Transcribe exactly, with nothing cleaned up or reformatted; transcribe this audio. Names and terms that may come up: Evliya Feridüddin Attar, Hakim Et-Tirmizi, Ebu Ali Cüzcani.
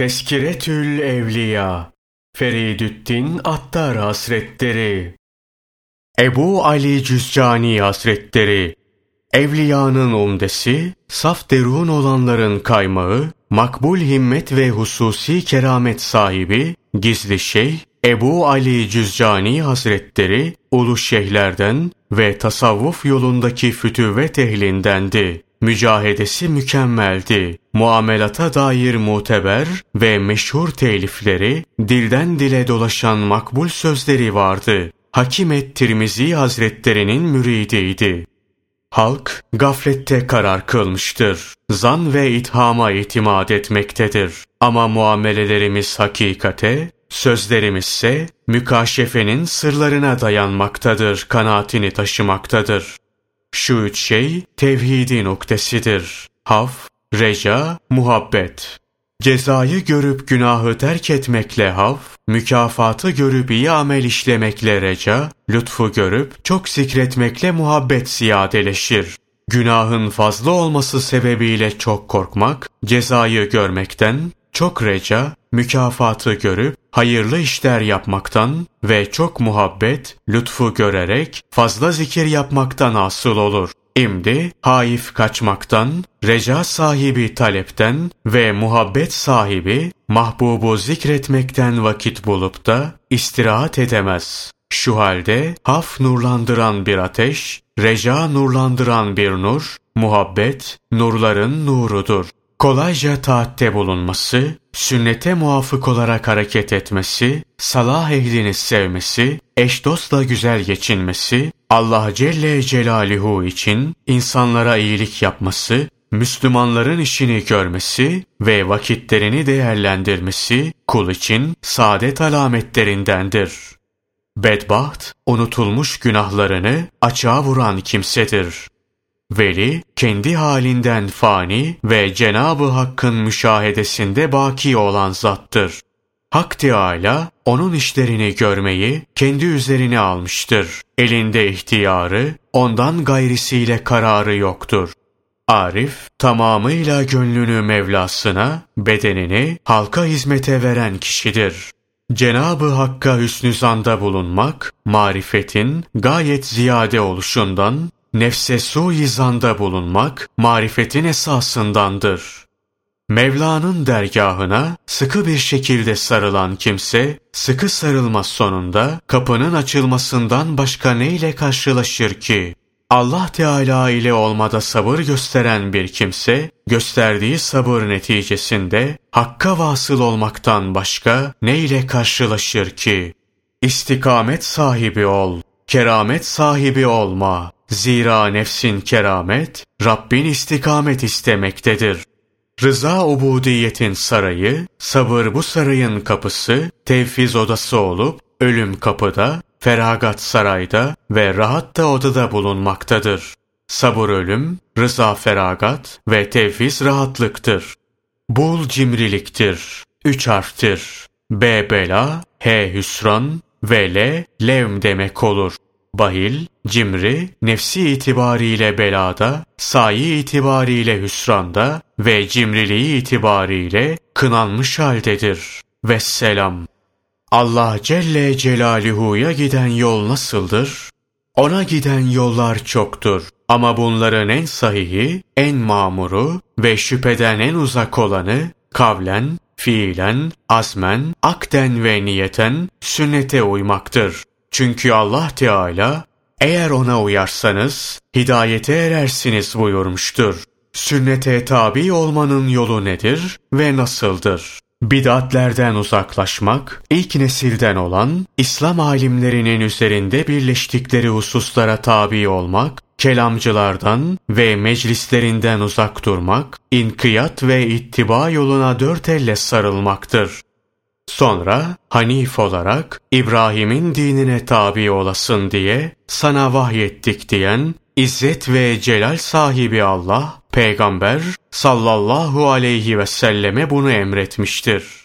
Teskiretül Evliya Feridüddin Attar Hazretleri Ebu Ali Cüzcani Hazretleri Evliyanın umdesi, saf derun olanların kaymağı, makbul himmet ve hususi keramet sahibi, gizli şeyh, Ebu Ali Cüzcani Hazretleri, ulu şeyhlerden ve tasavvuf yolundaki fütüvvet ehlindendi. Mücahedesi mükemmeldi. Muamelata dair muteber ve meşhur telifleri, dilden dile dolaşan makbul sözleri vardı. Hakim Et-Tirmizi Hazretlerinin müridiydi. Halk, gaflette karar kılmıştır. Zan ve ithama itimat etmektedir. Ama muamelelerimiz hakikate, sözlerimizse mükaşefenin sırlarına dayanmaktadır, kanaatini taşımaktadır. Şu üç şey tevhidi noktesidir. Haf, reca, muhabbet. Cezayı görüp günahı terk etmekle haf, mükafatı görüp iyi amel işlemekle reca, lütfu görüp çok zikretmekle muhabbet ziyadeleşir. Günahın fazla olması sebebiyle çok korkmak, cezayı görmekten, çok reca, mükafatı görüp hayırlı işler yapmaktan ve çok muhabbet, lütfu görerek fazla zikir yapmaktan asıl olur. İmdi, haif kaçmaktan, reca sahibi talepten ve muhabbet sahibi mahbubu zikretmekten vakit bulup da istirahat edemez. Şu halde haf nurlandıran bir ateş, reca nurlandıran bir nur, muhabbet nurların nurudur. Kolayca taatte bulunması, sünnete muvafık olarak hareket etmesi, salah ehlini sevmesi, eşdostla güzel geçinmesi, Allah Celle Celaluhu için insanlara iyilik yapması, Müslümanların işini görmesi ve vakitlerini değerlendirmesi kul için saadet alametlerindendir. Bedbaht, unutulmuş günahlarını açığa vuran kimsedir. Veli, kendi halinden fani ve Cenab-ı Hakk'ın müşahedesinde baki olan zattır. Hak Teâlâ, onun işlerini görmeyi kendi üzerine almıştır. Elinde ihtiyarı, ondan gayrisiyle kararı yoktur. Arif, tamamıyla gönlünü Mevlasına, bedenini halka hizmete veren kişidir. Cenab-ı Hakk'a hüsnü zanda bulunmak, marifetin gayet ziyade oluşundan, nefse sui zanda bulunmak, marifetin esasındandır. Mevla'nın dergâhına sıkı bir şekilde sarılan kimse, sıkı sarılma sonunda kapının açılmasından başka neyle karşılaşır ki? Allah Teâlâ ile olmada sabır gösteren bir kimse, gösterdiği sabır neticesinde Hakk'a vasıl olmaktan başka neyle karşılaşır ki? İstikamet sahibi ol, keramet sahibi olma. Zira nefsin keramet, Rabbin istikamet istemektedir. Rıza ubudiyetin sarayı, sabır bu sarayın kapısı, tevfiz odası olup, ölüm kapıda, feragat sarayda ve rahat da odada bulunmaktadır. Sabır ölüm, rıza feragat ve tevfiz rahatlıktır. Bul cimriliktir, üç harftir. B bela, H hüsran ve L levm demek olur. Bahil, cimri, nefsi itibariyle belada, sayi itibariyle hüsranda ve cimriliği itibariyle kınanmış haldedir. Vesselam. Allah Celle Celaluhu'ya giden yol nasıldır? Ona giden yollar çoktur. Ama bunların en sahihi, en mamuru ve şüpheden en uzak olanı, kavlen, fiilen, azmen, akden ve niyeten sünnete uymaktır. Çünkü Allah Teâlâ, eğer ona uyarsanız, hidayete erersiniz buyurmuştur. Sünnete tabi olmanın yolu nedir ve nasıldır? Bid'atlerden uzaklaşmak, ilk nesilden olan, İslam alimlerinin üzerinde birleştikleri hususlara tabi olmak, kelamcılardan ve meclislerinden uzak durmak, inkiyat ve ittiba yoluna dört elle sarılmaktır. Sonra hanif olarak İbrahim'in dinine tabi olasın diye sana vahyettik diyen İzzet ve Celal sahibi Allah, Peygamber sallallahu aleyhi ve selleme bunu emretmiştir.